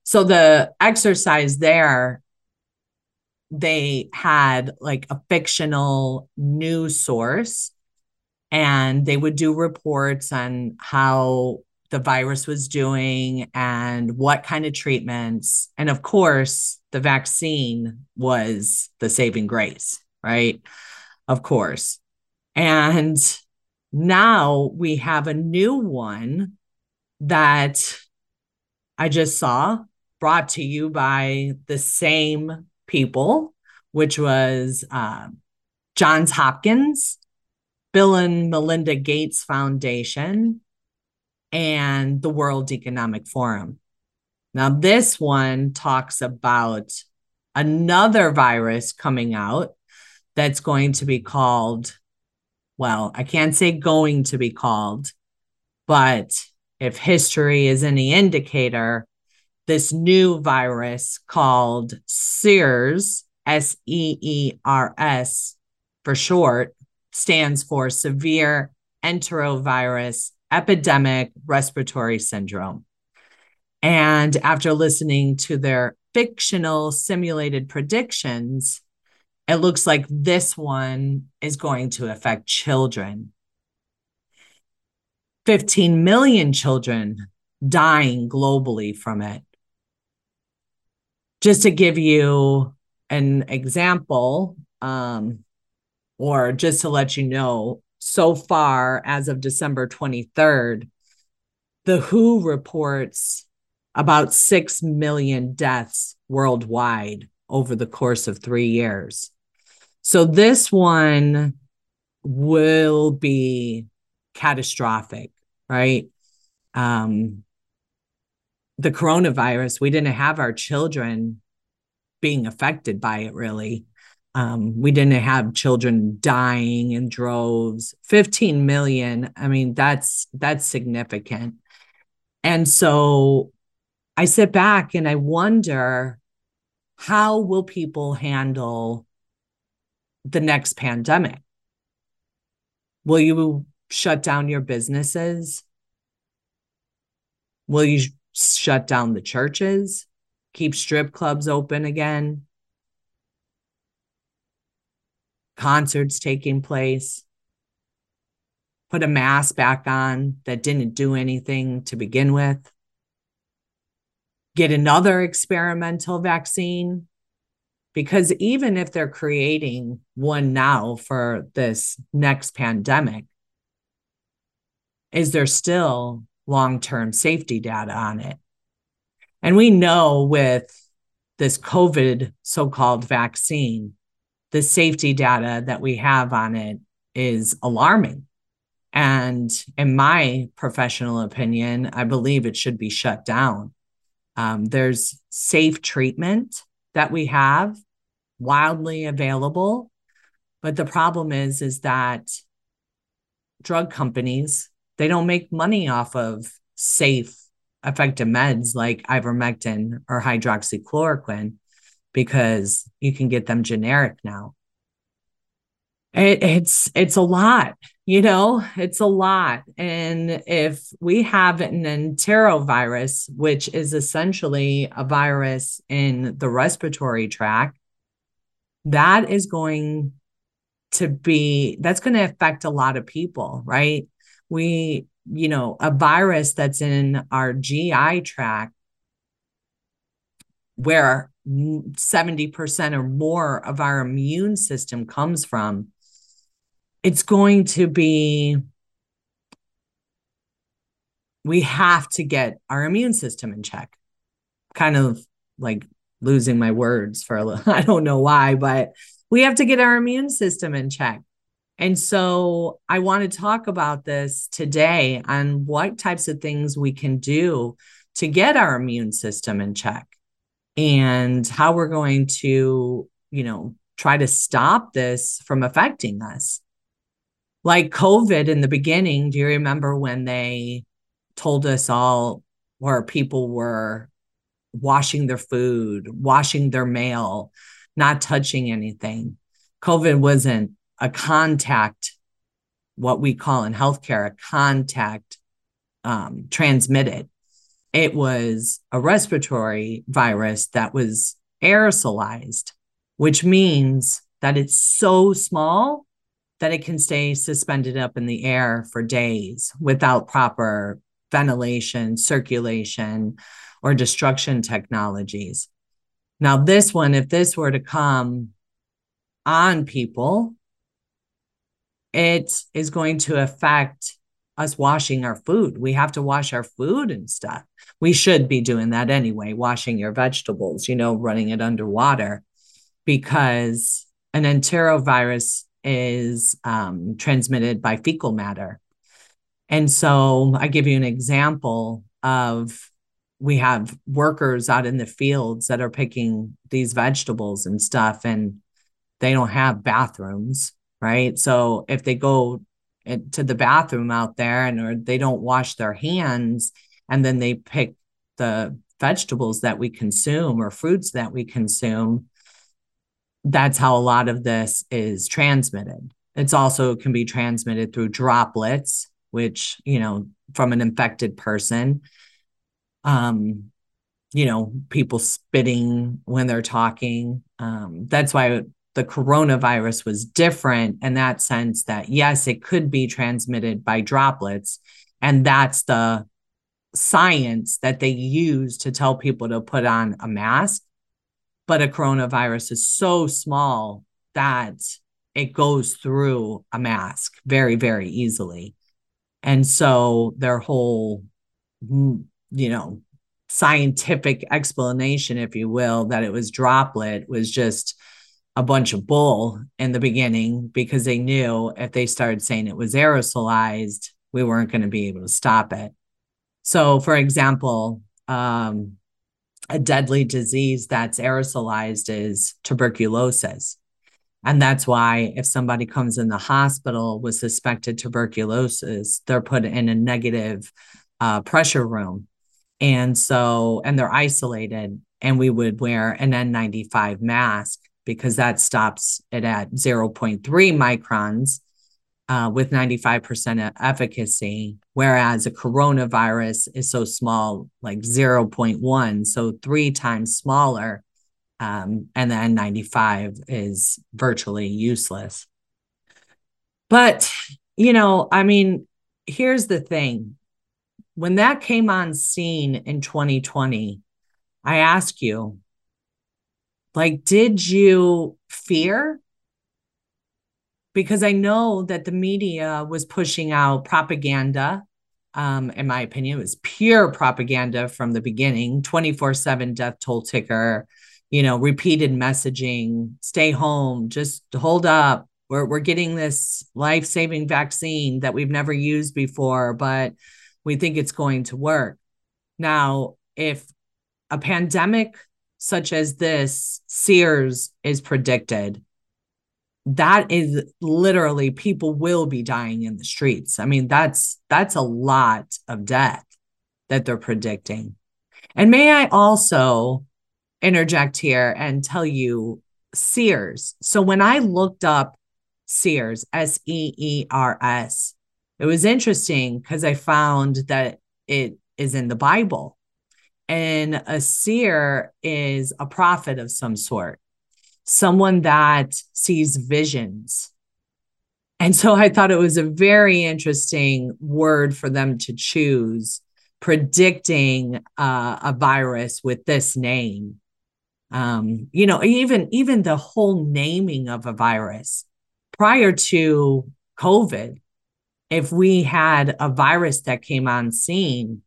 So the exercise there, they had like a fictional news source, and they would do reports on how the virus was doing and what kind of treatments. And of course, the vaccine was the saving grace, right? Of course. And now we have a new one that I just saw, brought to you by the same people, which was Johns Hopkins, Bill and Melinda Gates Foundation, and the World Economic Forum. Now, this one talks about another virus coming out that's going to be called, well, I can't say going to be called, but if history is any indicator, this new virus called SEERS, S-E-E-R-S for short, stands for Severe Enterovirus Epidemic Respiratory Syndrome. And after listening to their fictional simulated predictions, it looks like this one is going to affect children. 15 million children dying globally from it. Just to give you an example, or just to let you know so far as of December 23rd, the WHO reports about 6 million deaths worldwide over the course of 3 years. So this one will be catastrophic, right? The coronavirus, we didn't have our children being affected by it, really. We didn't have children dying in droves. 15 million, I mean, that's significant. And so I sit back and I wonder, how will people handle the next pandemic? Will you shut down your businesses? Will you shut down the churches? Keep strip clubs open again? Concerts taking place? Put a mask back on that didn't do anything to begin with? Get another experimental vaccine? Because even if they're creating one now for this next pandemic, is there still long-term safety data on it? And we know with this COVID so-called vaccine, the safety data that we have on it is alarming. And in my professional opinion, I believe it should be shut down. There's safe treatment that we have, wildly available. But the problem is that drug companies, they don't make money off of safe, effective meds like ivermectin or hydroxychloroquine, because you can get them generic now. It's a lot, you know, it's a lot. And if we have an enterovirus, which is essentially a virus in the respiratory tract, that is going to be, that's going to affect a lot of people, right? We, you know, a virus that's in our GI tract, where 70% or more of our immune system comes from, it's going to be, we have to get our immune system in check. Kind of like losing my words for a little, I don't know why, but we have to get our immune system in check. And so I want to talk about this today on what types of things we can do to get our immune system in check, and how we're going to, you know, try to stop this from affecting us. Like COVID in the beginning, do you remember when they told us all, where people were washing their food, washing their mail, not touching anything? COVID wasn't a contact, what we call in healthcare, a contact transmitted. It was a respiratory virus that was aerosolized, which means that it's so small that it can stay suspended up in the air for days without proper ventilation, circulation, or destruction technologies. Now, this one, if this were to come on people, it is going to affect us washing our food. We have to wash our food and stuff. We should be doing that anyway, washing your vegetables, you know, running it underwater, because an enterovirus is transmitted by fecal matter. And so I give you an example of, we have workers out in the fields that are picking these vegetables and stuff, and they don't have bathrooms, right? So if they go to the bathroom out there, and or they don't wash their hands, and then they pick the vegetables that we consume or fruits that we consume, that's how a lot of this is transmitted. It's also can be transmitted through droplets, which, you know, from an infected person, you know, people spitting when they're talking. That's why the coronavirus was different in that sense, that yes, it could be transmitted by droplets. And that's the science that they use to tell people to put on a mask. But a coronavirus is so small that it goes through a mask very, very easily. And so their whole, you know, scientific explanation, if you will, that it was droplet was just a bunch of bull in the beginning, because they knew if they started saying it was aerosolized, we weren't going to be able to stop it. So, for example, a deadly disease that's aerosolized is tuberculosis. And that's why if somebody comes in the hospital with suspected tuberculosis, they're put in a negative pressure room. And so, and they're isolated, and we would wear an N95 mask because that stops it at 0.3 microns with 95% efficacy. Whereas a coronavirus is so small, like 0.1, so 3 times smaller. And the N95 is virtually useless. But, you know, I mean, here's the thing. When that came on scene in 2020, I ask you, like, did you fear? Because I know that the media was pushing out propaganda. In my opinion, it was pure propaganda from the beginning, 24/7 death toll ticker, you know, repeated messaging, stay home, just hold up. We're getting this life-saving vaccine that we've never used before, but we think it's going to work. Now, if a pandemic such as this SEERS is predicted, that is literally people will be dying in the streets. I mean, that's a lot of death that they're predicting. And may I also interject here and tell you SEERS. So when I looked up SEERS, S-E-E-R-S, it was interesting because I found that it is in the Bible. And a seer is a prophet of some sort, someone that sees visions. And so I thought it was a very interesting word for them to choose, predicting a virus with this name. You know, even the whole naming of a virus prior to COVID, if we had a virus that came on scene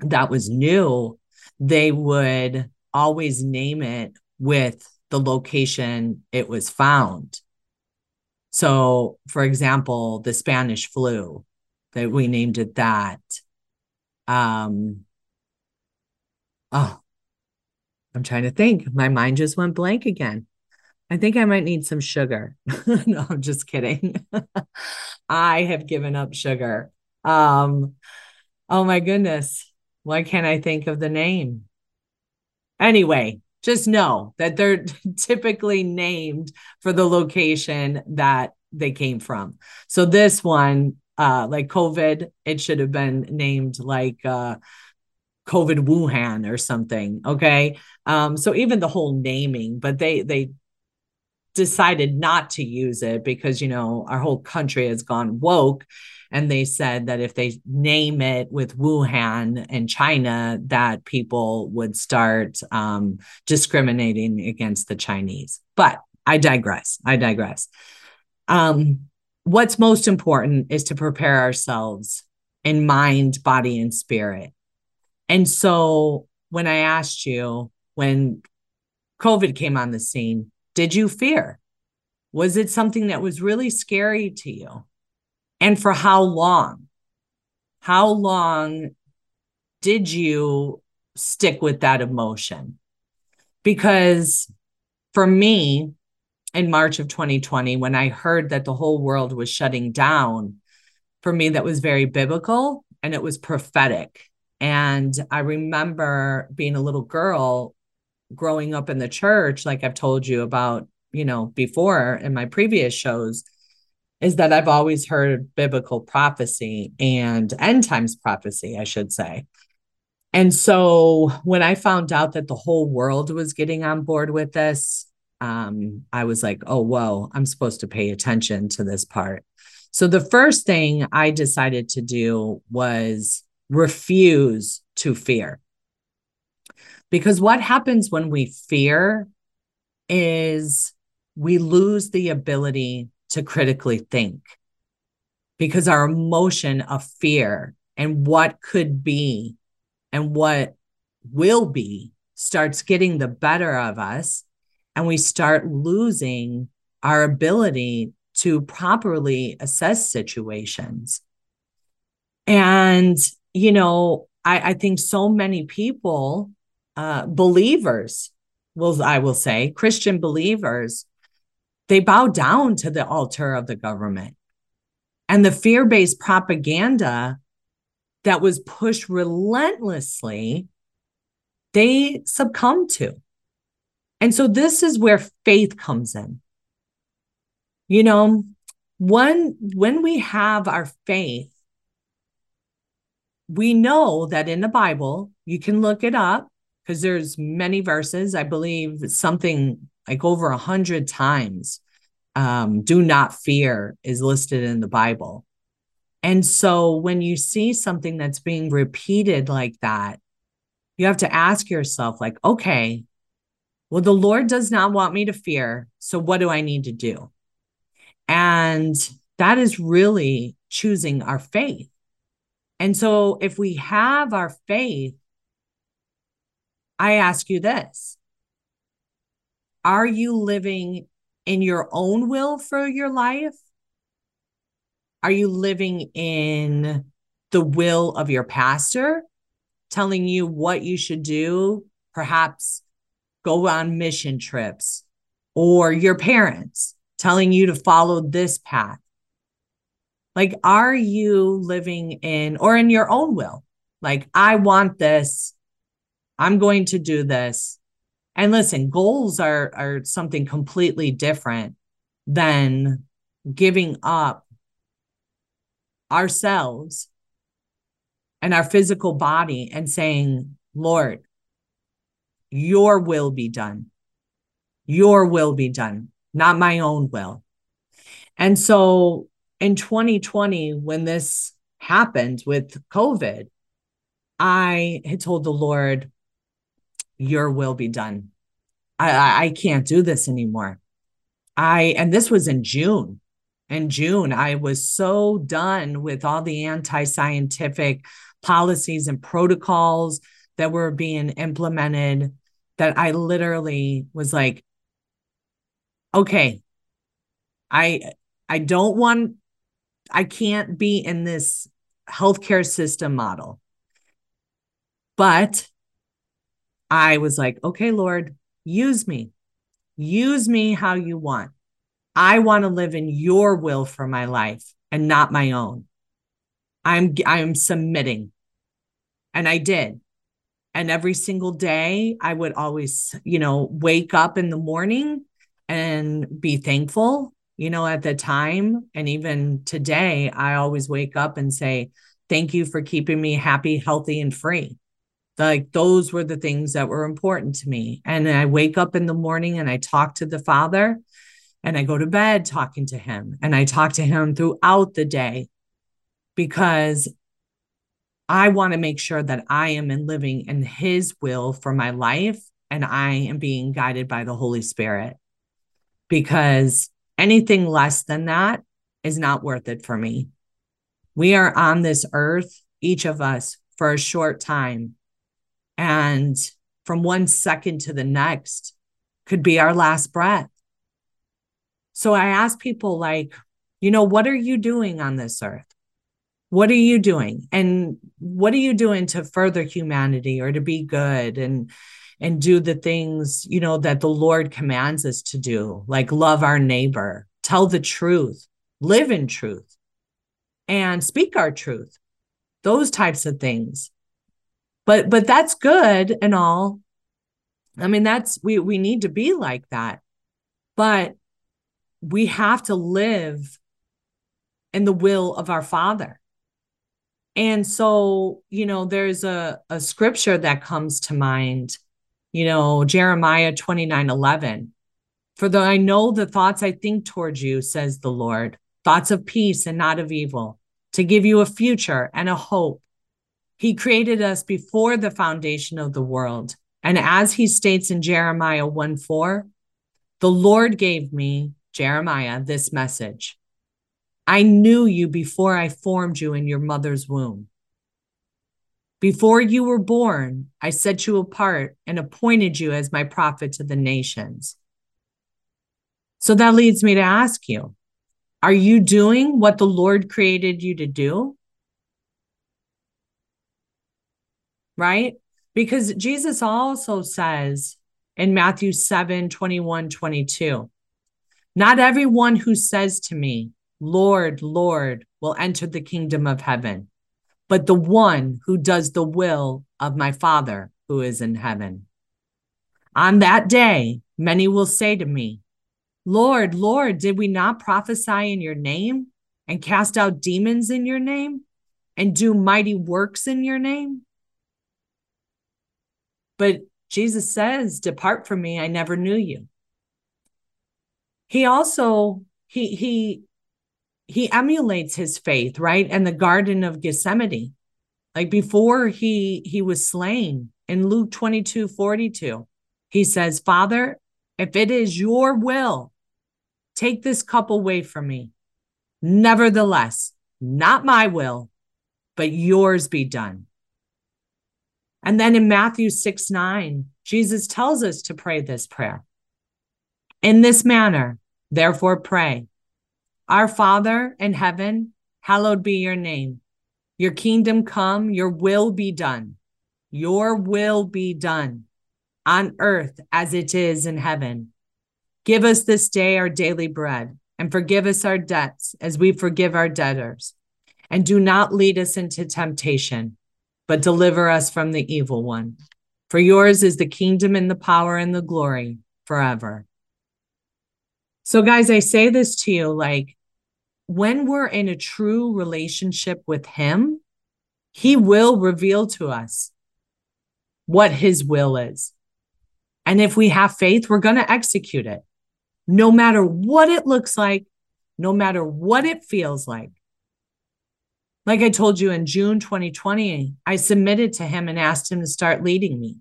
that was new, they would always name it with the location it was found. So, for example, the Spanish flu, that we named it that. Oh, I'm trying to think. My mind just went blank again. I think I might need some sugar. No, I'm just kidding. I have given up sugar. Oh my goodness. Why can't I think of the name? Anyway, just know that they're typically named for the location that they came from. So this one, like COVID, it should have been named like COVID Wuhan or something. Okay. So even the whole naming, but they decided not to use it because, you know, our whole country has gone woke. And they said that if they name it with Wuhan and China, that people would start discriminating against the Chinese. But I digress. What's most important is to prepare ourselves in mind, body, and spirit. And so when I asked you, when COVID came on the scene, did you fear? Was it something that was really scary to you? And for how long? How long did you stick with that emotion? Because for me, in March of 2020, when I heard that the whole world was shutting down, for me, that was very biblical and it was prophetic. And I remember being a little girl growing up in the church, like I've told you about, you know, before in my previous shows, is that I've always heard biblical prophecy and end times prophecy, I should say. And so when I found out that the whole world was getting on board with this, I was like, oh, whoa, I'm supposed to pay attention to this part. So the first thing I decided to do was refuse to fear. Because what happens when we fear is we lose the ability to critically think because our emotion of fear and what could be and what will be starts getting the better of us, and we start losing our ability to properly assess situations. And, you know, I think so many people, believers, I will say, Christian believers, they bow down to the altar of the government. And the fear-based propaganda that was pushed relentlessly, they succumb to. And so this is where faith comes in. You know, when we have our faith, we know that in the Bible, you can look it up because there's many verses, I believe something like over 100 times, do not fear is listed in the Bible. And so when you see something that's being repeated like that, you have to ask yourself like, okay, well, the Lord does not want me to fear. So what do I need to do? And that is really choosing our faith. And so if we have our faith, I ask you this, are you living in your own will for your life? Are you living in the will of your pastor, telling you what you should do, perhaps go on mission trips, or your parents telling you to follow this path? Like, are you living in, or in your own will? Like, I want this. I'm going to do this. And listen, goals are something completely different than giving up ourselves and our physical body and saying, Lord, your will be done. Your will be done, not my own will. And so in 2020, when this happened with COVID, I had told the Lord, your will be done. I can't do this anymore. And this was in June. In June, I was so done with all the anti-scientific policies and protocols that were being implemented that I literally was like, okay, I don't want, I can't be in this healthcare system model. But I was like, okay, Lord, use me. Use me how you want. I want to live in your will for my life and not my own. I'm submitting. And I did. And every single day I would always, you know, wake up in the morning and be thankful, you know, at the time. And even today, I always wake up and say, thank you for keeping me happy, healthy, and free. Like, those were the things that were important to me. And I wake up in the morning and I talk to the Father, and I go to bed talking to him. And I talk to him throughout the day because I want to make sure that I am living in his will for my life. And I am being guided by the Holy Spirit, because anything less than that is not worth it for me. We are on this earth, each of us, for a short time. And from one second to the next could be our last breath. So I ask people like, you know, what are you doing on this earth? What are you doing? And what are you doing to further humanity or to be good and do the things, you know, that the Lord commands us to do, like love our neighbor, tell the truth, live in truth, and speak our truth, those types of things. But that's good and all. I mean, that's, we need to be like that, but we have to live in the will of our Father. And so, you know, there's a scripture that comes to mind. You know, Jeremiah 29:11, for though I know the thoughts I think towards you, says the Lord, thoughts of peace and not of evil, to give you a future and a hope. He created us before the foundation of the world. And as he states in Jeremiah 1:4, The Lord gave me, Jeremiah, this message. I knew you before I formed you in your mother's womb. Before you were born, I set you apart and appointed you as my prophet to the nations. So that leads me to ask you, are you doing what the Lord created you to do? Right? Because Jesus also says in Matthew 7:21-22, not everyone who says to me, Lord, Lord, will enter the kingdom of heaven, but the one who does the will of my Father who is in heaven. On that day, many will say to me, Lord, Lord, did we not prophesy in your name and cast out demons in your name and do mighty works in your name? But Jesus says, depart from me, I never knew you. He also, he emulates his faith, right? And the Garden of Gethsemane, like before he was slain in Luke 22:42, he says, Father, if it is your will, take this cup away from me. Nevertheless, not my will, but yours be done. And then in Matthew 6:9, Jesus tells us to pray this prayer. In this manner, therefore pray. Our Father in heaven, hallowed be your name. Your kingdom come, your will be done. Your will be done on earth as it is in heaven. Give us this day our daily bread, and forgive us our debts as we forgive our debtors. And do not lead us into temptation, but deliver us from the evil one. For yours is the kingdom and the power and the glory forever. So guys, I say this to you, like, when we're in a true relationship with him, he will reveal to us what his will is. And if we have faith, we're going to execute it, no matter what it looks like, no matter what it feels like. Like I told you, in June 2020, I submitted to him and asked him to start leading me.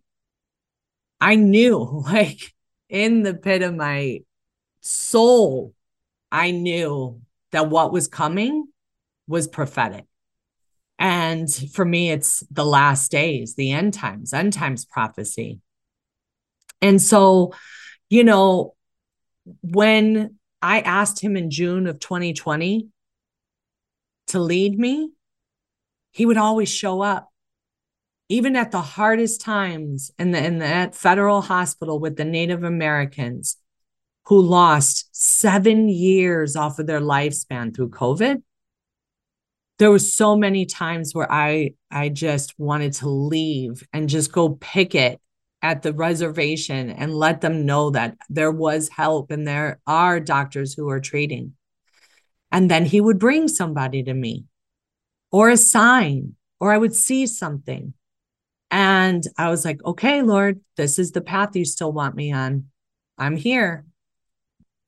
I knew, like, in the pit of my soul, I knew that what was coming was prophetic. And for me, it's the last days, the end times prophecy. And so, you know, when I asked him in June of 2020 to lead me, he would always show up, even at the hardest times in that federal hospital with the Native Americans who lost 7 years off of their lifespan through COVID. There were so many times where I just wanted to leave and just go picket at the reservation and let them know that there was help and there are doctors who are treating. And then he would bring somebody to me, or a sign, or I would see something. And I was like, okay, Lord, this is the path you still want me on. I'm here.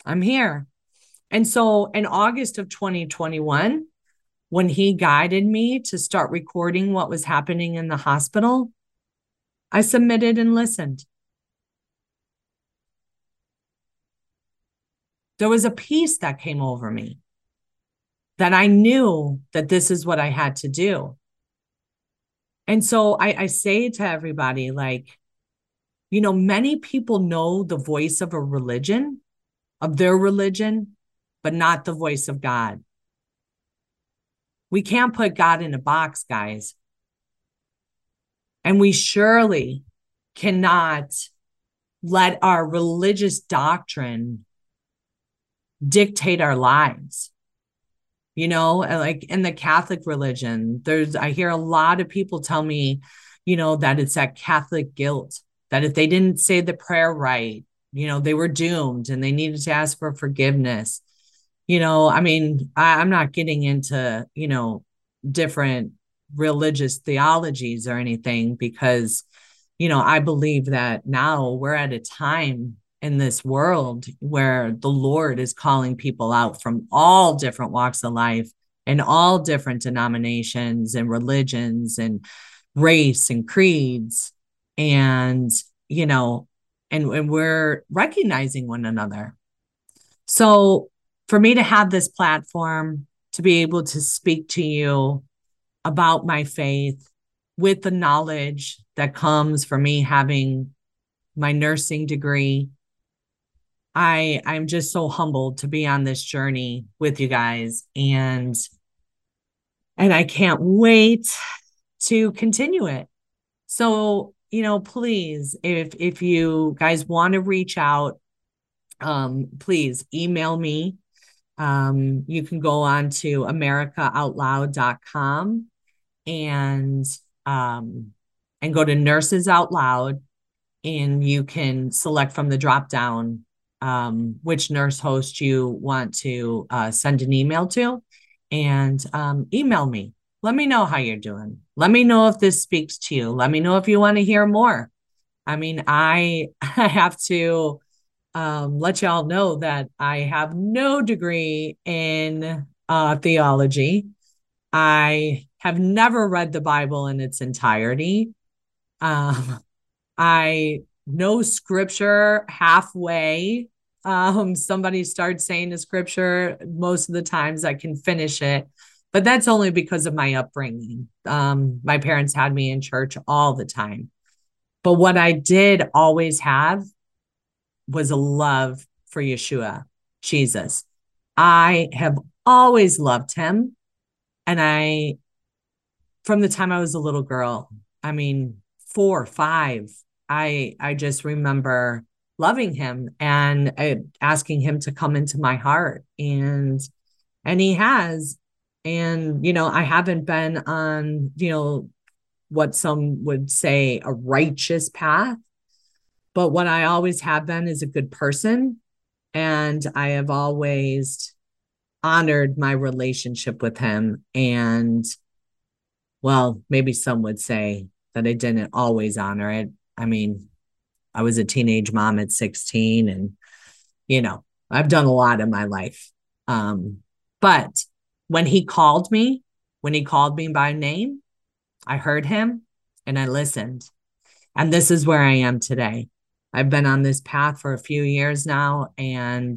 I'm here. And so in August of 2021, when he guided me to start recording what was happening in the hospital, I submitted and listened. There was a peace that came over me, that I knew that this is what I had to do. And so I say to everybody, like, you know, many people know the voice of a religion, of their religion, but not the voice of God. We can't put God in a box, guys. And we surely cannot let our religious doctrine dictate our lives. You know, like in the Catholic religion, I hear a lot of people tell me, you know, that it's that Catholic guilt, that if they didn't say the prayer right, you know, they were doomed and they needed to ask for forgiveness. You know, I mean, I'm not getting into, you know, different religious theologies or anything, because, you know, I believe that now we're at a time in this world where the Lord is calling people out from all different walks of life and all different denominations and religions and race and creeds. And, you know, and we're recognizing one another. So for me to have this platform, to be able to speak to you about my faith with the knowledge that comes from me having my nursing degree, I'm just so humbled to be on this journey with you guys. And I can't wait to continue it. So, you know, please, if you guys want to reach out, please email me. You can go on to AmericaOutLoud.com and go to Nurses Out Loud, and you can select from the drop down which nurse host you want to send an email to, and email me. Let me know how you're doing. Let me know if this speaks to you. Let me know if you want to hear more. I mean, I have to let y'all know that I have no degree in theology. I have never read the Bible in its entirety. I know scripture halfway. Somebody starts saying the scripture. Most of the times I can finish it, but that's only because of my upbringing. My parents had me in church all the time, but what I did always have was a love for Yeshua, Jesus. I have always loved him. And from the time I was a little girl, I mean, 4 or 5, I just remember loving him and asking him to come into my heart. And he has, and, you know, I haven't been on, you know, what some would say a righteous path, but what I always have been is a good person. And I have always honored my relationship with him. And, well, maybe some would say that I didn't always honor it. I mean, I was a teenage mom at 16, and, you know, I've done a lot in my life. But when he called me by name, I heard him and I listened. And this is where I am today. I've been on this path for a few years now. And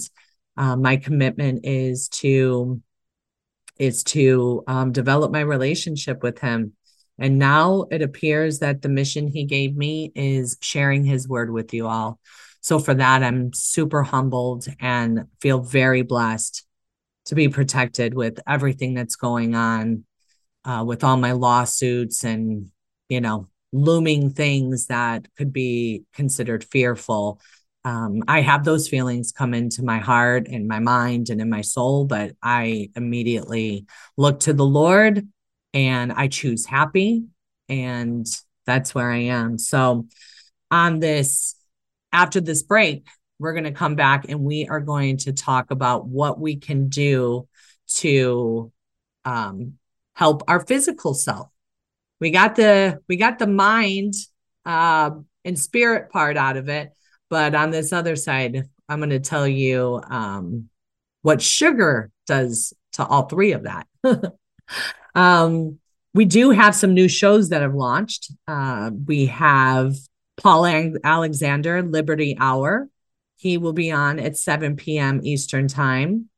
my commitment is to develop my relationship with him. And now it appears that the mission he gave me is sharing his word with you all. So for that, I'm super humbled and feel very blessed to be protected with everything that's going on with all my lawsuits and, you know, looming things that could be considered fearful. I have those feelings come into my heart and my mind and in my soul, but I immediately look to the Lord. And I choose happy, and that's where I am. So after this break, we're going to come back and we are going to talk about what we can do to help our physical self. We got the mind and spirit part out of it, but on this other side, I'm going to tell you what sugar does to all three of that. We do have some new shows that have launched. We have Paul Alexander, Liberty Hour. He will be on at 7 p.m. Eastern time,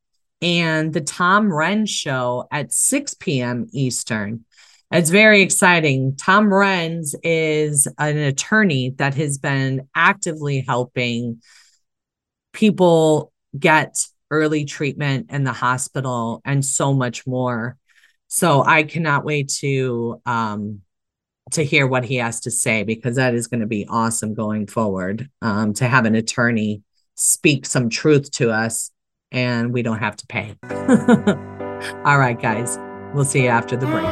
and the Tom Wren Show at 6 p.m. Eastern. It's very exciting. Tom Wren's is an attorney that has been actively helping people get early treatment in the hospital and so much more. So I cannot wait to hear what he has to say, because that is going to be awesome going forward, to have an attorney speak some truth to us and we don't have to pay. All right, guys, we'll see you after the break.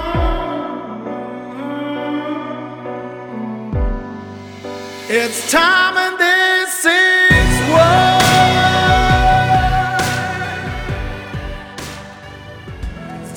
It's time and this is what.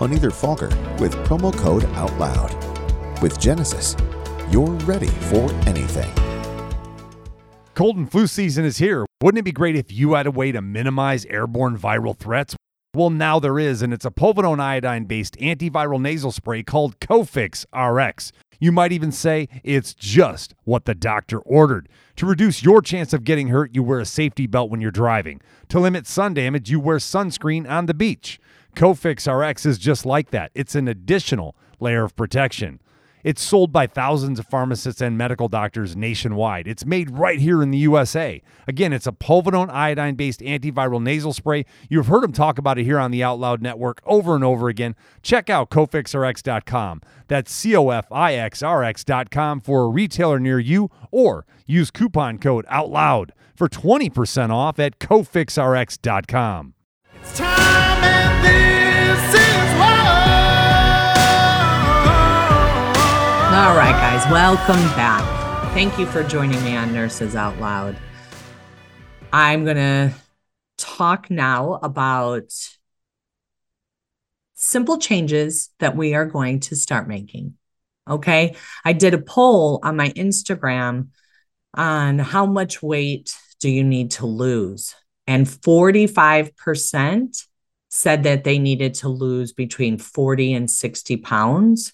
on either Fogger with promo code OUTLOUD. With Genesis, you're ready for anything. Cold and flu season is here. Wouldn't it be great if you had a way to minimize airborne viral threats? Well, now there is, and it's a povidone iodine-based antiviral nasal spray called CoFix RX. You might even say it's just what the doctor ordered. To reduce your chance of getting hurt, you wear a safety belt when you're driving. To limit sun damage, you wear sunscreen on the beach. CoFix RX is just like that. It's an additional layer of protection. It's sold by thousands of pharmacists and medical doctors nationwide. It's made right here in the USA. Again, it's a povidone iodine-based antiviral nasal spray. You've heard them talk about it here on the Out Loud Network over and over again. Check out CoFixRx.com. That's CoFixRx.com for a retailer near you, or use coupon code OUTLOUD for 20% off at CoFixRx.com. It's time, and this is why. All right, guys, welcome back. Thank you for joining me on Nurses Out Loud. I'm going to talk now about simple changes that we are going to start making, okay? I did a poll on my Instagram on how much weight do you need to lose, and 45% said that they needed to lose between 40 and 60 pounds.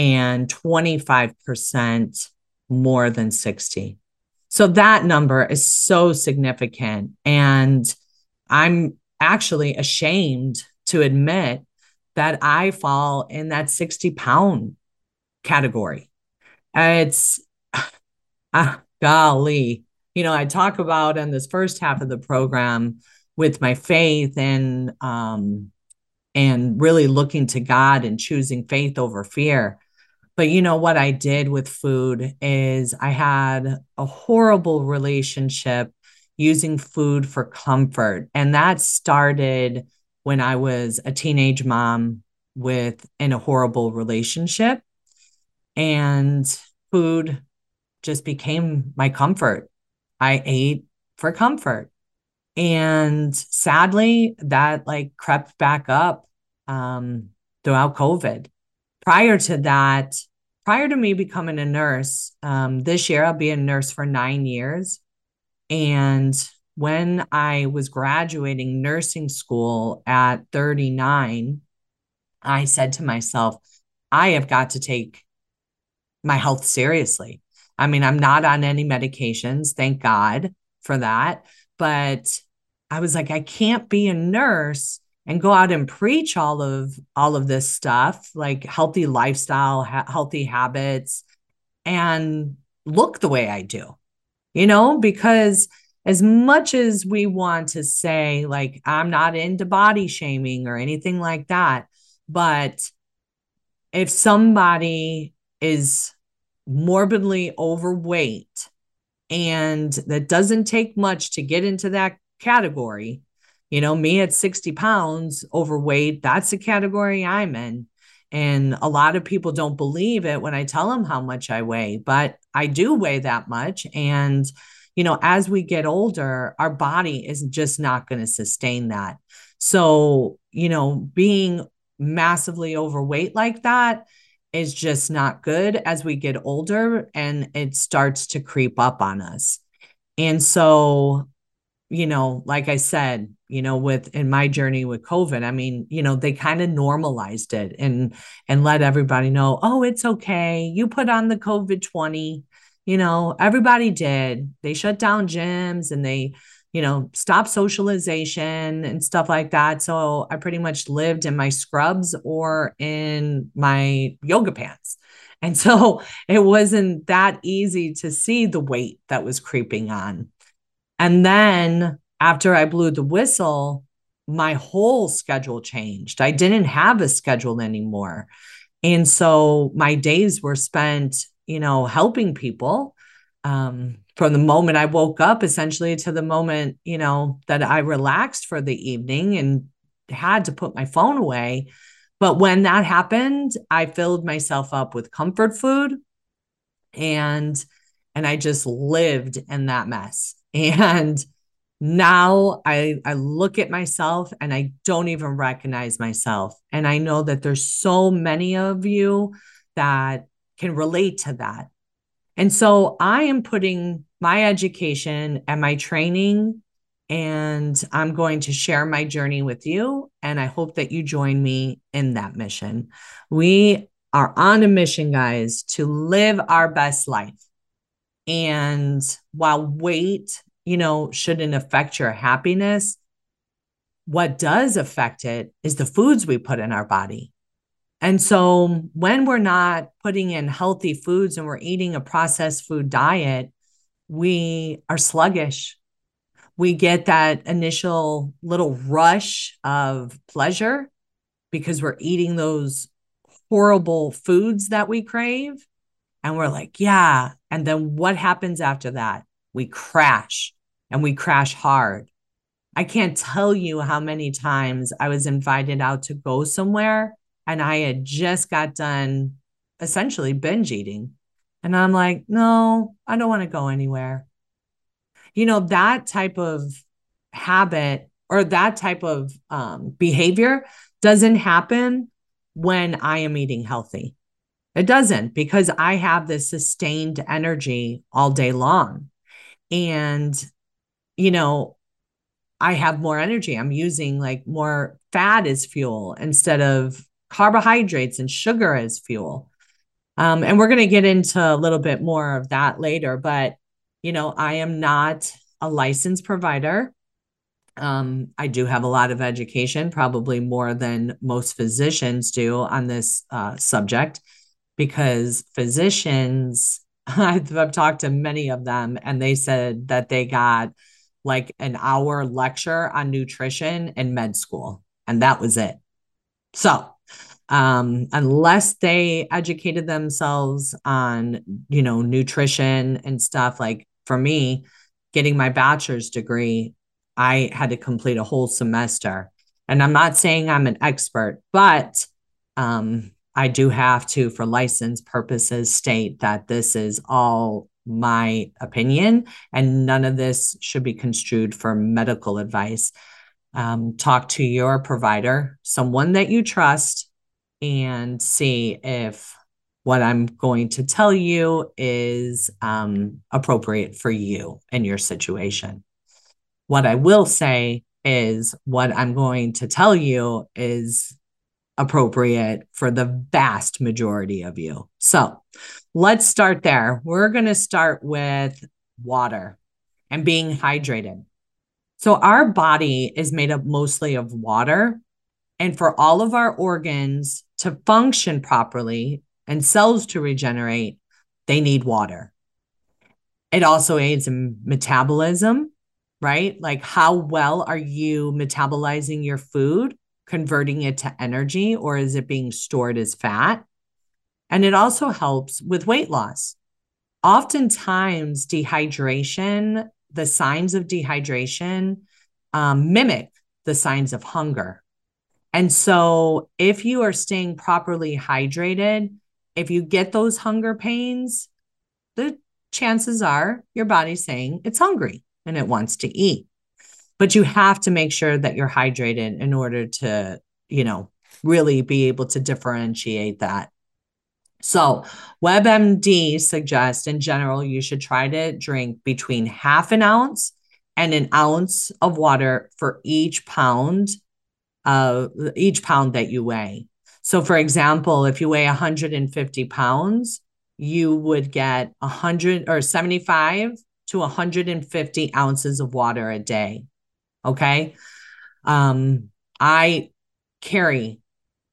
And 25% more than 60. So that number is so significant. And I'm actually ashamed to admit that I fall in that 60-pound category. It's, golly, you know, I talk about in this first half of the program with my faith and really looking to God and choosing faith over fear. But you know what I did with food is I had a horrible relationship using food for comfort. And that started when I was a teenage mom in a horrible relationship. And food just became my comfort. I ate for comfort. And sadly, that crept back up throughout COVID. Prior to that, prior to me becoming a nurse, this year I'll be a nurse for 9 years. And when I was graduating nursing school at 39, I said to myself, I have got to take my health seriously. I mean, I'm not on any medications, thank God for that. But I was like, I can't be a nurse and go out and preach all of this stuff, like healthy lifestyle, healthy habits, and look the way I do, you know, because as much as we want to say, like, I'm not into body shaming or anything like that, but if somebody is morbidly overweight, and that doesn't take much to get into that category. You know, me at 60 pounds overweight, that's the category I'm in. And a lot of people don't believe it when I tell them how much I weigh, but I do weigh that much. And, you know, as we get older, our body is just not going to sustain that. So, you know, being massively overweight like that is just not good as we get older, and it starts to creep up on us. And so, you know, like I said, you know, in my journey with COVID, I mean, you know, they kind of normalized it and let everybody know, oh, it's okay. You put on the COVID 20, you know, everybody did. They shut down gyms and they, you know, stopped socialization and stuff like that. So I pretty much lived in my scrubs or in my yoga pants. And so it wasn't that easy to see the weight that was creeping on. And then after I blew the whistle, my whole schedule changed. I didn't have a schedule anymore. And so my days were spent, you know, helping people from the moment I woke up, essentially, to the moment, you know, that I relaxed for the evening and had to put my phone away. But when that happened, I filled myself up with comfort food and and I just lived in that mess. And now I look at myself and I don't even recognize myself. And I know that there's so many of you that can relate to that. And so I am putting my education and my training, and I'm going to share my journey with you. And I hope that you join me in that mission. We are on a mission, guys, to live our best life. And while weight, you know, shouldn't affect your happiness, what does affect it is the foods we put in our body. And so when we're not putting in healthy foods and we're eating a processed food diet, we are sluggish. We get that initial little rush of pleasure because we're eating those horrible foods that we crave. And we're like, yeah. And then what happens after that? We crash, and we crash hard. I can't tell you how many times I was invited out to go somewhere and I had just got done essentially binge eating. And I'm like, no, I don't want to go anywhere. You know, that type of habit or that type of behavior doesn't happen when I am eating healthy. It doesn't, because I have this sustained energy all day long. And, you know, I have more energy. I'm using like more fat as fuel instead of carbohydrates and sugar as fuel. And we're going to get into a little bit more of that later, but, you know, I am not a licensed provider. I do have a lot of education, probably more than most physicians do on this subject, because physicians, I've talked to many of them, and they said that they got like an hour lecture on nutrition in med school, and that was it. So unless they educated themselves on, you know, nutrition and stuff, like for me, getting my bachelor's degree, I had to complete a whole semester. And I'm not saying I'm an expert, but I do have to, for license purposes, state that this is all my opinion and none of this should be construed for medical advice. Talk to your provider, someone that you trust, and see if what I'm going to tell you is appropriate for you and your situation. What I will say is what I'm going to tell you is appropriate for the vast majority of you. So let's start there. We're going to start with water and being hydrated. So our body is made up mostly of water, and for all of our organs to function properly and cells to regenerate, they need water. It also aids in metabolism, right? Like, how well are you metabolizing your food, converting it to energy, or is it being stored as fat? And it also helps with weight loss. Oftentimes, dehydration, the signs of dehydration mimic the signs of hunger. And so if you are staying properly hydrated, if you get those hunger pains, the chances are your body's saying it's hungry and it wants to eat. But you have to make sure that you're hydrated in order to, you know, really be able to differentiate that. So WebMD suggests in general, you should try to drink between half an ounce and an ounce of water for each pound that you weigh. So for example, if you weigh 150 pounds, you would get 100 or 75 to 150 ounces of water a day. Okay. I carry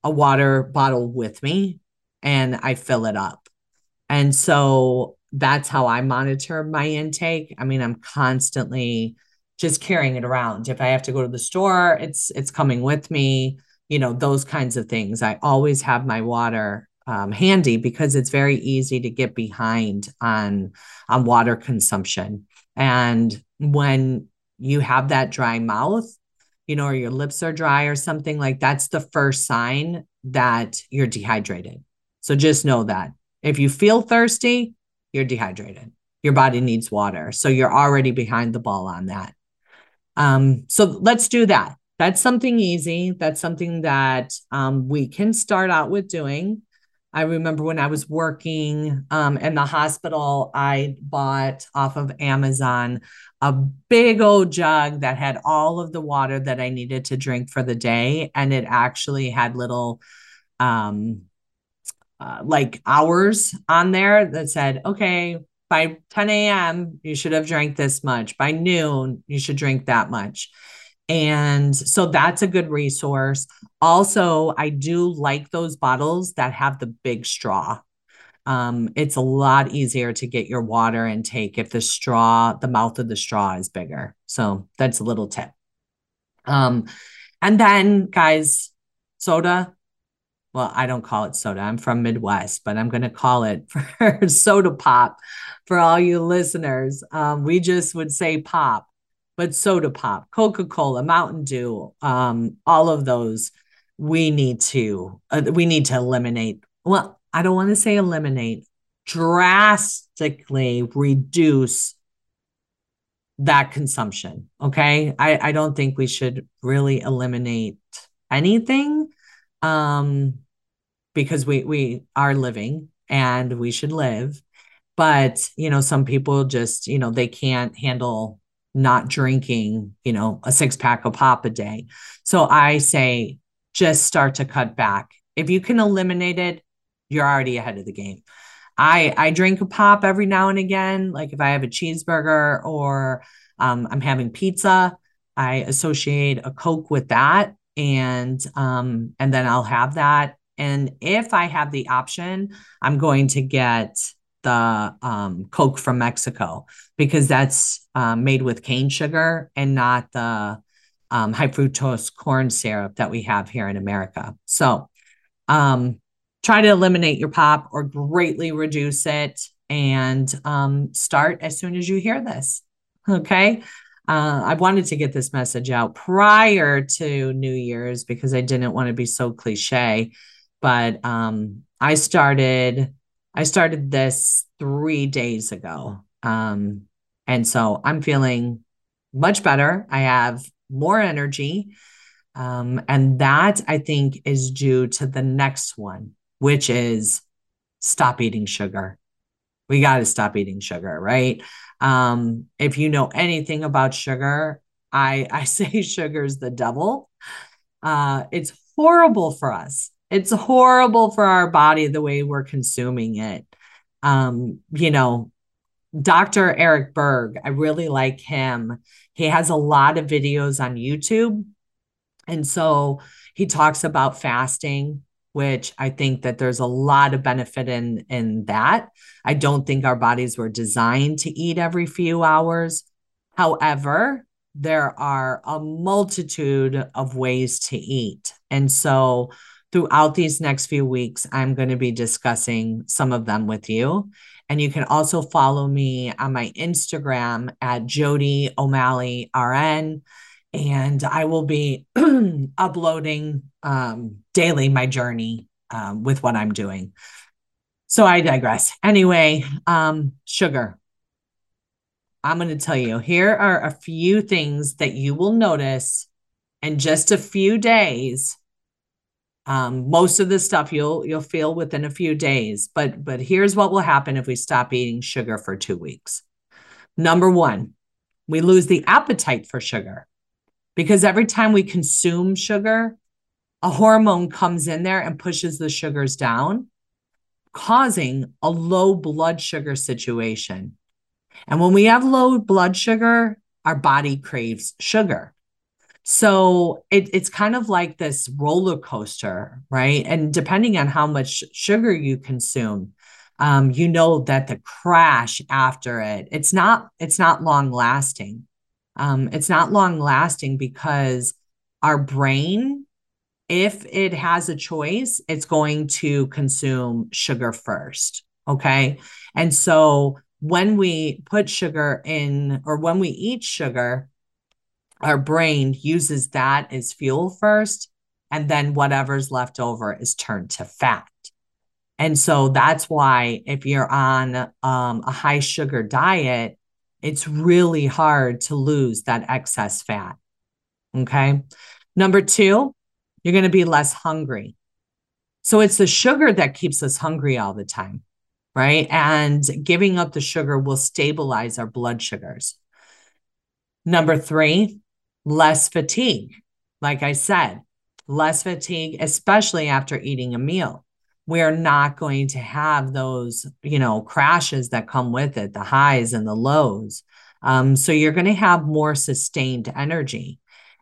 a water bottle with me and I fill it up. And so that's how I monitor my intake. I mean, I'm constantly just carrying it around. If I have to go to the store, it's coming with me, you know, those kinds of things. I always have my water handy because it's very easy to get behind on water consumption. And when you have that dry mouth, you know, or your lips are dry or something, like that's the first sign that you're dehydrated. So just know that if you feel thirsty, you're dehydrated. your body needs water. So you're already behind the ball on that. So let's do that. That's something easy. That's something that we can start out with doing. I remember when I was working in the hospital, I bought off of Amazon a big old jug that had all of the water that I needed to drink for the day. And it actually had little like hours on there that said, okay, by 10 a.m., you should have drank this much. By noon, you should drink that much. And so that's a good resource. Also, I do like those bottles that have the big straw. It's a lot easier to get your water intake if the straw, the mouth of the straw is bigger. So that's a little tip. And then guys, soda. Well, I don't call it soda. I'm from Midwest, but I'm going to call it for soda pop for all you listeners. We just would say pop. But soda pop, Coca-Cola, Mountain Dew, all of those, we need to eliminate. Well, I don't want to say eliminate, drastically reduce that consumption. Okay. I don't think we should really eliminate anything because we are living and we should live. But, you know, some people just, you know, they can't handle not drinking, you know, a 6-pack of pop a day. So I say, just start to cut back. If you can eliminate it, you're already ahead of the game. I drink a pop every now and again. Like if I have a cheeseburger or I'm having pizza, I associate a Coke with that. And then I'll have that. And if I have the option, I'm going to get the Coke from Mexico, because that's made with cane sugar and not the high fructose corn syrup that we have here in America. So try to eliminate your pop or greatly reduce it, and start as soon as you hear this. Okay. I wanted to get this message out prior to New Year's because I didn't want to be so cliche, but I started this 3 days ago. And so I'm feeling much better. I have more energy. And that I think is due to the next one, which is stop eating sugar. We got to stop eating sugar, right? If you know anything about sugar, I say sugar's the devil. It's horrible for us. It's horrible for our body, the way we're consuming it. You know, Dr. Eric Berg, I really like him. He has a lot of videos on YouTube. And so he talks about fasting, which I think that there's a lot of benefit in that. I don't think our bodies were designed to eat every few hours. However, there are a multitude of ways to eat. And so throughout these next few weeks, I'm going to be discussing some of them with you. And you can also follow me on my Instagram at Jody O'Malley RN. And I will be uploading daily my journey with what I'm doing. So I digress. Anyway, sugar. I'm going to tell you, here are a few things that you will notice in just a few days. Most of the stuff you'll feel within a few days, but here's what will happen if we stop eating sugar for 2 weeks. Number one, we lose the appetite for sugar, because every time we consume sugar, a hormone comes in there and pushes the sugars down, causing a low blood sugar situation. And when we have low blood sugar, our body craves sugar. So it's kind of like this roller coaster, right? And depending on how much sugar you consume, you know that the crash after it's not long lasting. It's not long lasting because our brain, if it has a choice, it's going to consume sugar first. Okay. And so when we put sugar in, or when we eat sugar, our brain uses that as fuel first, and then whatever's left over is turned to fat. And so that's why if you're on a high sugar diet, it's really hard to lose that excess fat. Okay. Number two, you're going to be less hungry. So it's the sugar that keeps us hungry all the time, right? And giving up the sugar will stabilize our blood sugars. Number three, less fatigue. Like I said, less fatigue, especially after eating a meal. We're not going to have those, you know, crashes that come with it, the highs and the lows. So you're going to have more sustained energy.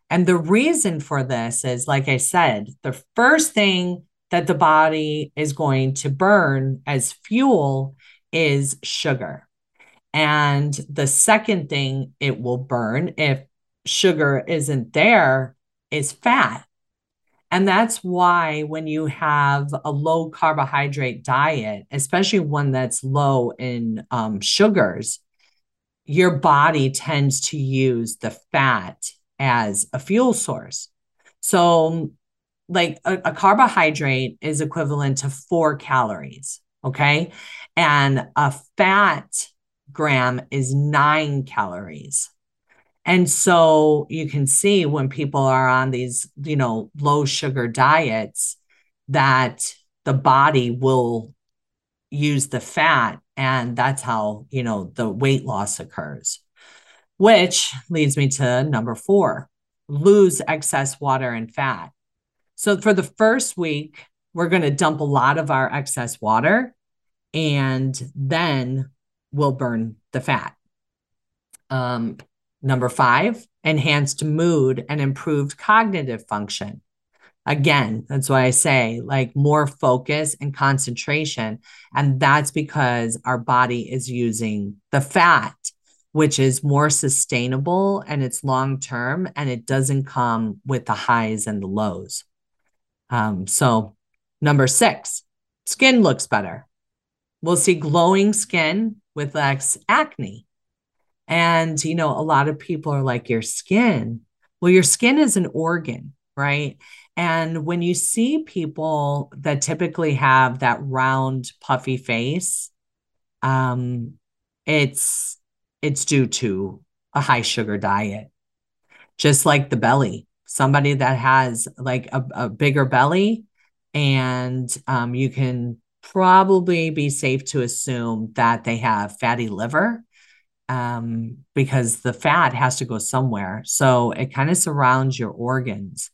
And the reason for this is, like I said, the first thing that the body is going to burn as fuel is sugar. And the second thing it will burn, if sugar isn't there, is fat. And that's why when you have a low carbohydrate diet, especially one that's low in sugars, your body tends to use the fat as a fuel source. So like a carbohydrate is equivalent to 4 calories. Okay. And a fat gram is 9 calories. And so you can see when people are on these, you know, low sugar diets, that the body will use the fat. And that's how, you know, the weight loss occurs, which leads me to number four, lose excess water and fat. So for the first week, we're going to dump a lot of our excess water, and then we'll burn the fat. Number five, enhanced mood and improved cognitive function. Again, that's why I say like more focus and concentration. And that's because our body is using the fat, which is more sustainable and it's long-term and it doesn't come with the highs and the lows. So number six, skin looks better. We'll see glowing skin with less acne. And, you know, a lot of people are like, your skin, well, your skin is an organ, right? And when you see people that typically have that round, puffy face, it's due to a high sugar diet, just like the belly. Somebody that has like a bigger belly, and you can probably be safe to assume that they have fatty liver. Because the fat has to go somewhere. So it kind of surrounds your organs.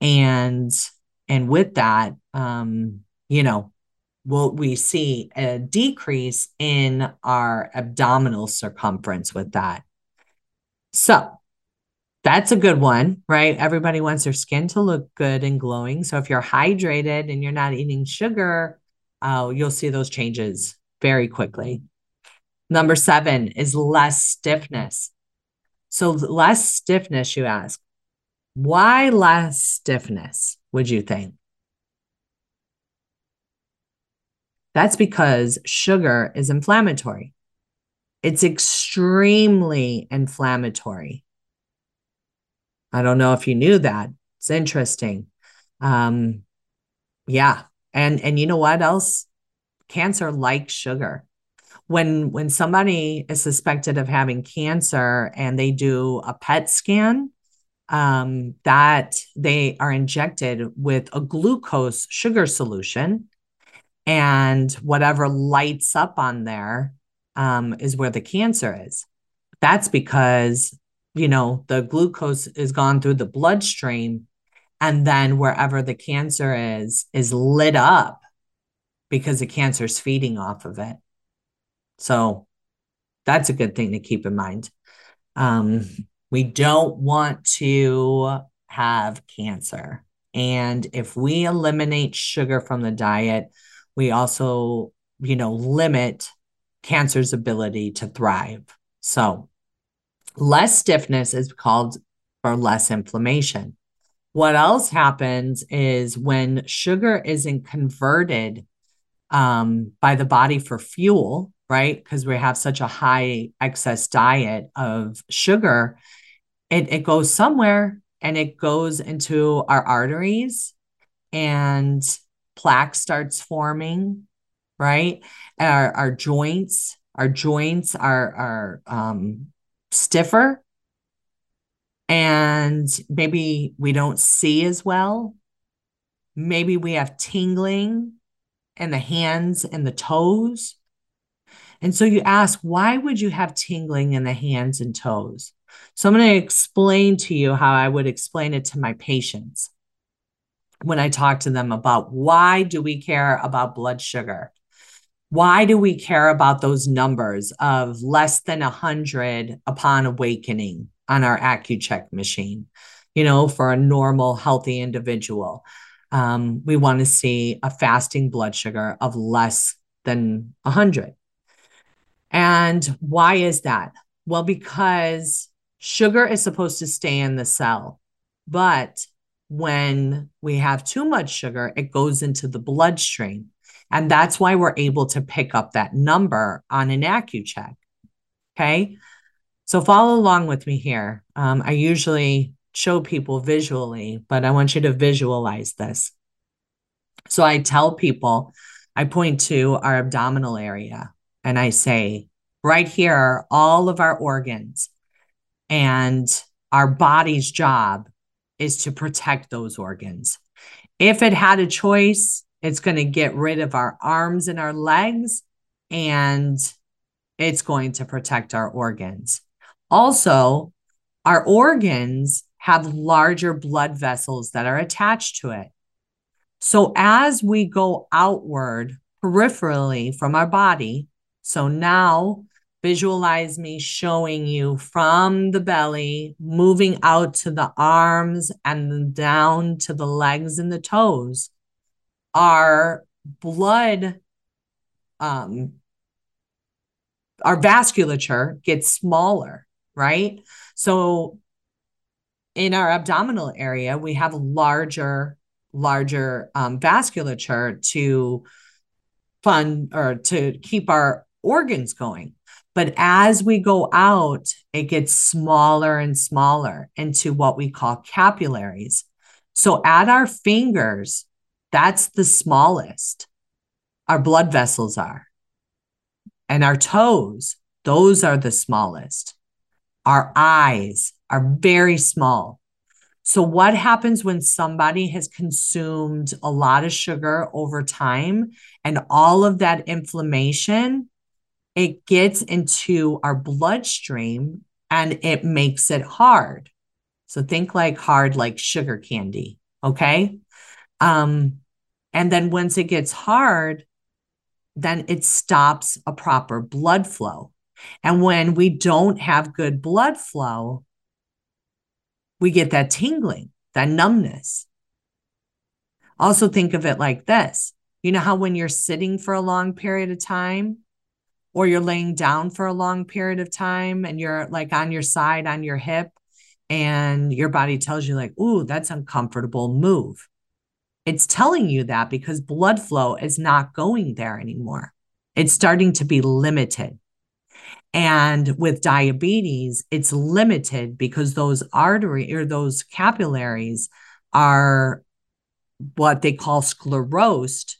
And with that, you know, we see a decrease in our abdominal circumference with that. So that's a good one, right? Everybody wants their skin to look good and glowing. So if you're hydrated and you're not eating sugar, you'll see those changes very quickly. Number seven is less stiffness. So less stiffness, you ask, why less stiffness, would you think? That's because sugar is inflammatory. It's extremely inflammatory. I don't know if you knew that. It's interesting. Yeah. And you know what else? Cancer likes sugar. When somebody is suspected of having cancer and they do a PET scan, that they are injected with a glucose sugar solution, and whatever lights up on there is where the cancer is. That's because, you know, the glucose is gone through the bloodstream, and then wherever the cancer is lit up because the cancer is feeding off of it. So that's a good thing to keep in mind. We don't want to have cancer. And if we eliminate sugar from the diet, we also, you know, limit cancer's ability to thrive. So less stiffness is called for less inflammation. What else happens is when sugar isn't converted by the body for fuel, right? Because we have such a high excess diet of sugar, it goes somewhere and it goes into our arteries, and plaque starts forming right? Our joints are stiffer, and maybe we don't see as well. Maybe we have tingling in the hands and the toes. And so you ask, why would you have tingling in the hands and toes? So I'm going to explain to you how I would explain it to my patients when I talk to them about why do we care about blood sugar? Why do we care about those numbers of less than 100 upon awakening on our AccuCheck machine? You know, for a normal, healthy individual, we want to see a fasting blood sugar of less than 100. And why is that? Well, because sugar is supposed to stay in the cell, but when we have too much sugar, it goes into the bloodstream. And that's why we're able to pick up that number on an AccuCheck. Okay. So follow along with me here. I usually show people visually, but I want you to visualize this. So I tell people, I point to our abdominal area and I say, right here are all of our organs, and our body's job is to protect those organs. If it had a choice, it's going to get rid of our arms and our legs, and it's going to protect our organs. Also, our organs have larger blood vessels that are attached to it. So as we go outward peripherally from our body, so now visualize me showing you from the belly, moving out to the arms and down to the legs and the toes. Our vasculature gets smaller, right? So in our abdominal area, we have larger vasculature to fund or to keep our organs going. But as we go out, it gets smaller and smaller into what we call capillaries. So at our fingers, that's the smallest our blood vessels are. And our toes, those are the smallest. Our eyes are very small. So what happens when somebody has consumed a lot of sugar over time and all of that inflammation, it gets into our bloodstream and it makes it hard. So think like hard, like sugar candy. Okay. And then once it gets hard, then it stops a proper blood flow. And when we don't have good blood flow, we get that tingling, that numbness. Also think of it like this. You know how when you're sitting for a long period of time, or you're laying down for a long period of time and you're like on your side, on your hip, and your body tells you like, ooh, that's uncomfortable, move. It's telling you that because blood flow is not going there anymore. It's starting to be limited. And with diabetes, it's limited because those arteries or those capillaries are what they call sclerosed.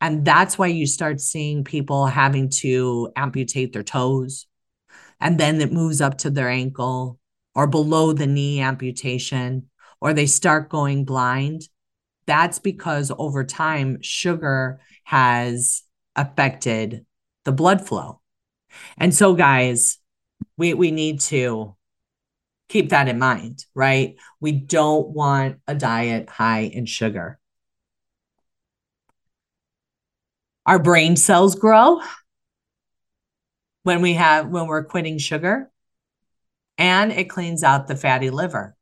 And that's why you start seeing people having to amputate their toes. And then it moves up to their ankle or below the knee amputation, or they start going blind. That's because over time, sugar has affected the blood flow. And so guys, we need to keep that in mind, right? We don't want a diet high in sugar. Our brain cells grow when we're quitting sugar, and it cleans out the fatty liver.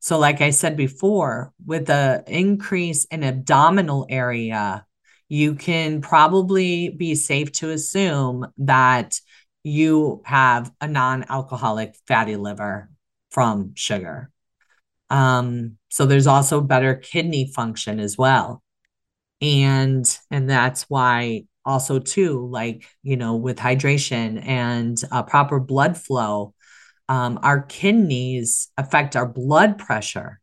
So like I said before, with the increase in abdominal area, you can probably be safe to assume that you have a non-alcoholic fatty liver from sugar. So there's also better kidney function as well. And that's why also too, like, you know, with hydration and proper blood flow, our kidneys affect our blood pressure.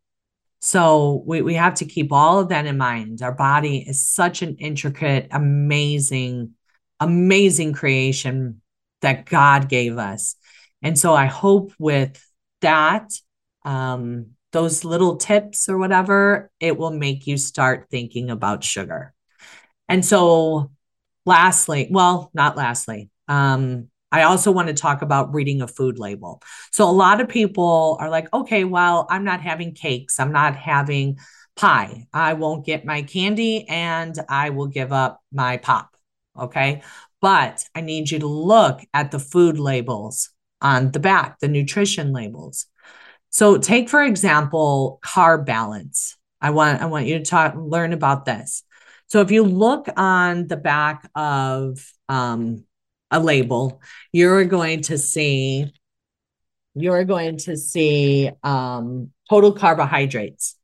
So we have to keep all of that in mind. Our body is such an intricate, amazing, amazing creation that God gave us. And so I hope with that, those little tips or whatever, it will make you start thinking about sugar. And so lastly, well, not lastly, I also want to talk about reading a food label. So a lot of people are like, okay, well, I'm not having cakes. I'm not having pie. I won't get my candy and I will give up my pop. Okay. But I need you to look at the food labels on the back, the nutrition labels. So take, for example, carb balance. I want you to learn about this. So if you look on the back of a label, you're going to see total carbohydrates.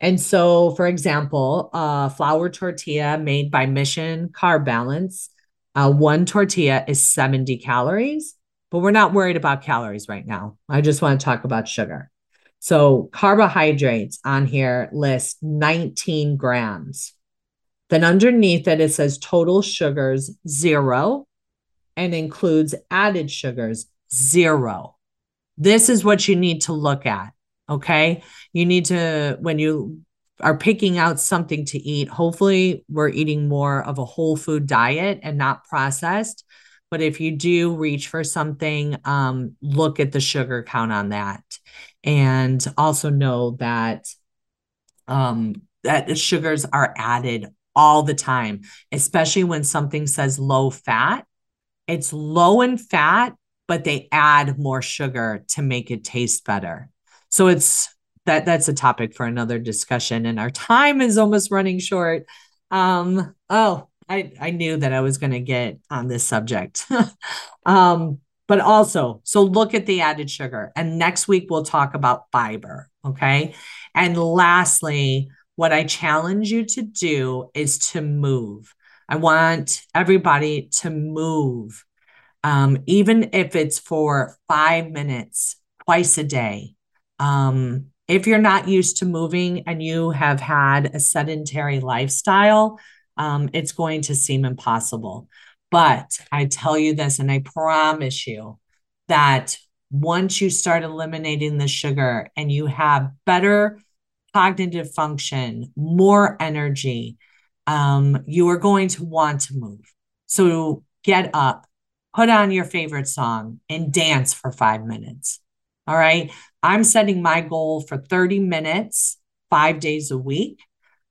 And so, for example, a flour tortilla made by Mission Carb Balance, one tortilla is 70 calories. But we're not worried about calories right now. I just want to talk about sugar. So carbohydrates on here list 19 grams. Then underneath it, it says total sugars 0 and includes added sugars 0. This is what you need to look at. Okay. You need to, when you are picking out something to eat, hopefully we're eating more of a whole food diet and not processed. But if you do reach for something, look at the sugar count on that. And also know that, that the sugars are added all the time, especially when something says low fat. It's low in fat, but they add more sugar to make it taste better. So it's that's a topic for another discussion. And our time is almost running short. I knew that I was going to get on this subject. But also, so look at the added sugar. And next week, we'll talk about fiber, okay? And lastly, what I challenge you to do is to move. I want everybody to move, even if it's for 5 minutes, twice a day. If you're not used to moving and you have had a sedentary lifestyle, it's going to seem impossible, but I tell you this, and I promise you that once you start eliminating the sugar and you have better cognitive function, more energy, you are going to want to move. So get up, put on your favorite song and dance for 5 minutes. All right. I'm setting my goal for 30 minutes, 5 days a week.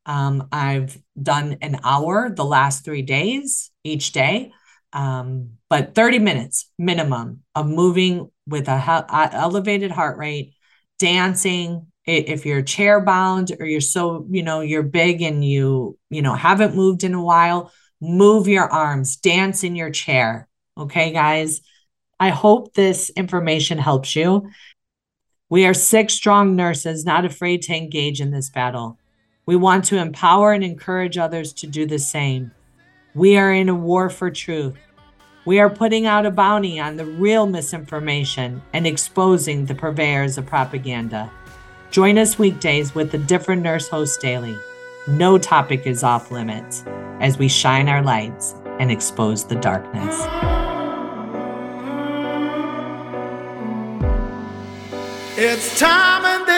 I've done an hour the last 3 days each day, but 30 minutes minimum of moving with a elevated heart rate, dancing. If you're chair bound or you're so, you're big and you haven't moved in a while, move your arms, dance in your chair. Okay, guys, I hope this information helps you. We are 6 strong nurses, not afraid to engage in this battle. We want to empower and encourage others to do the same. We are in a war for truth. We are putting out a bounty on the real misinformation and exposing the purveyors of propaganda. Join us weekdays with a different nurse host daily. No topic is off limits as we shine our lights and expose the darkness. It's time and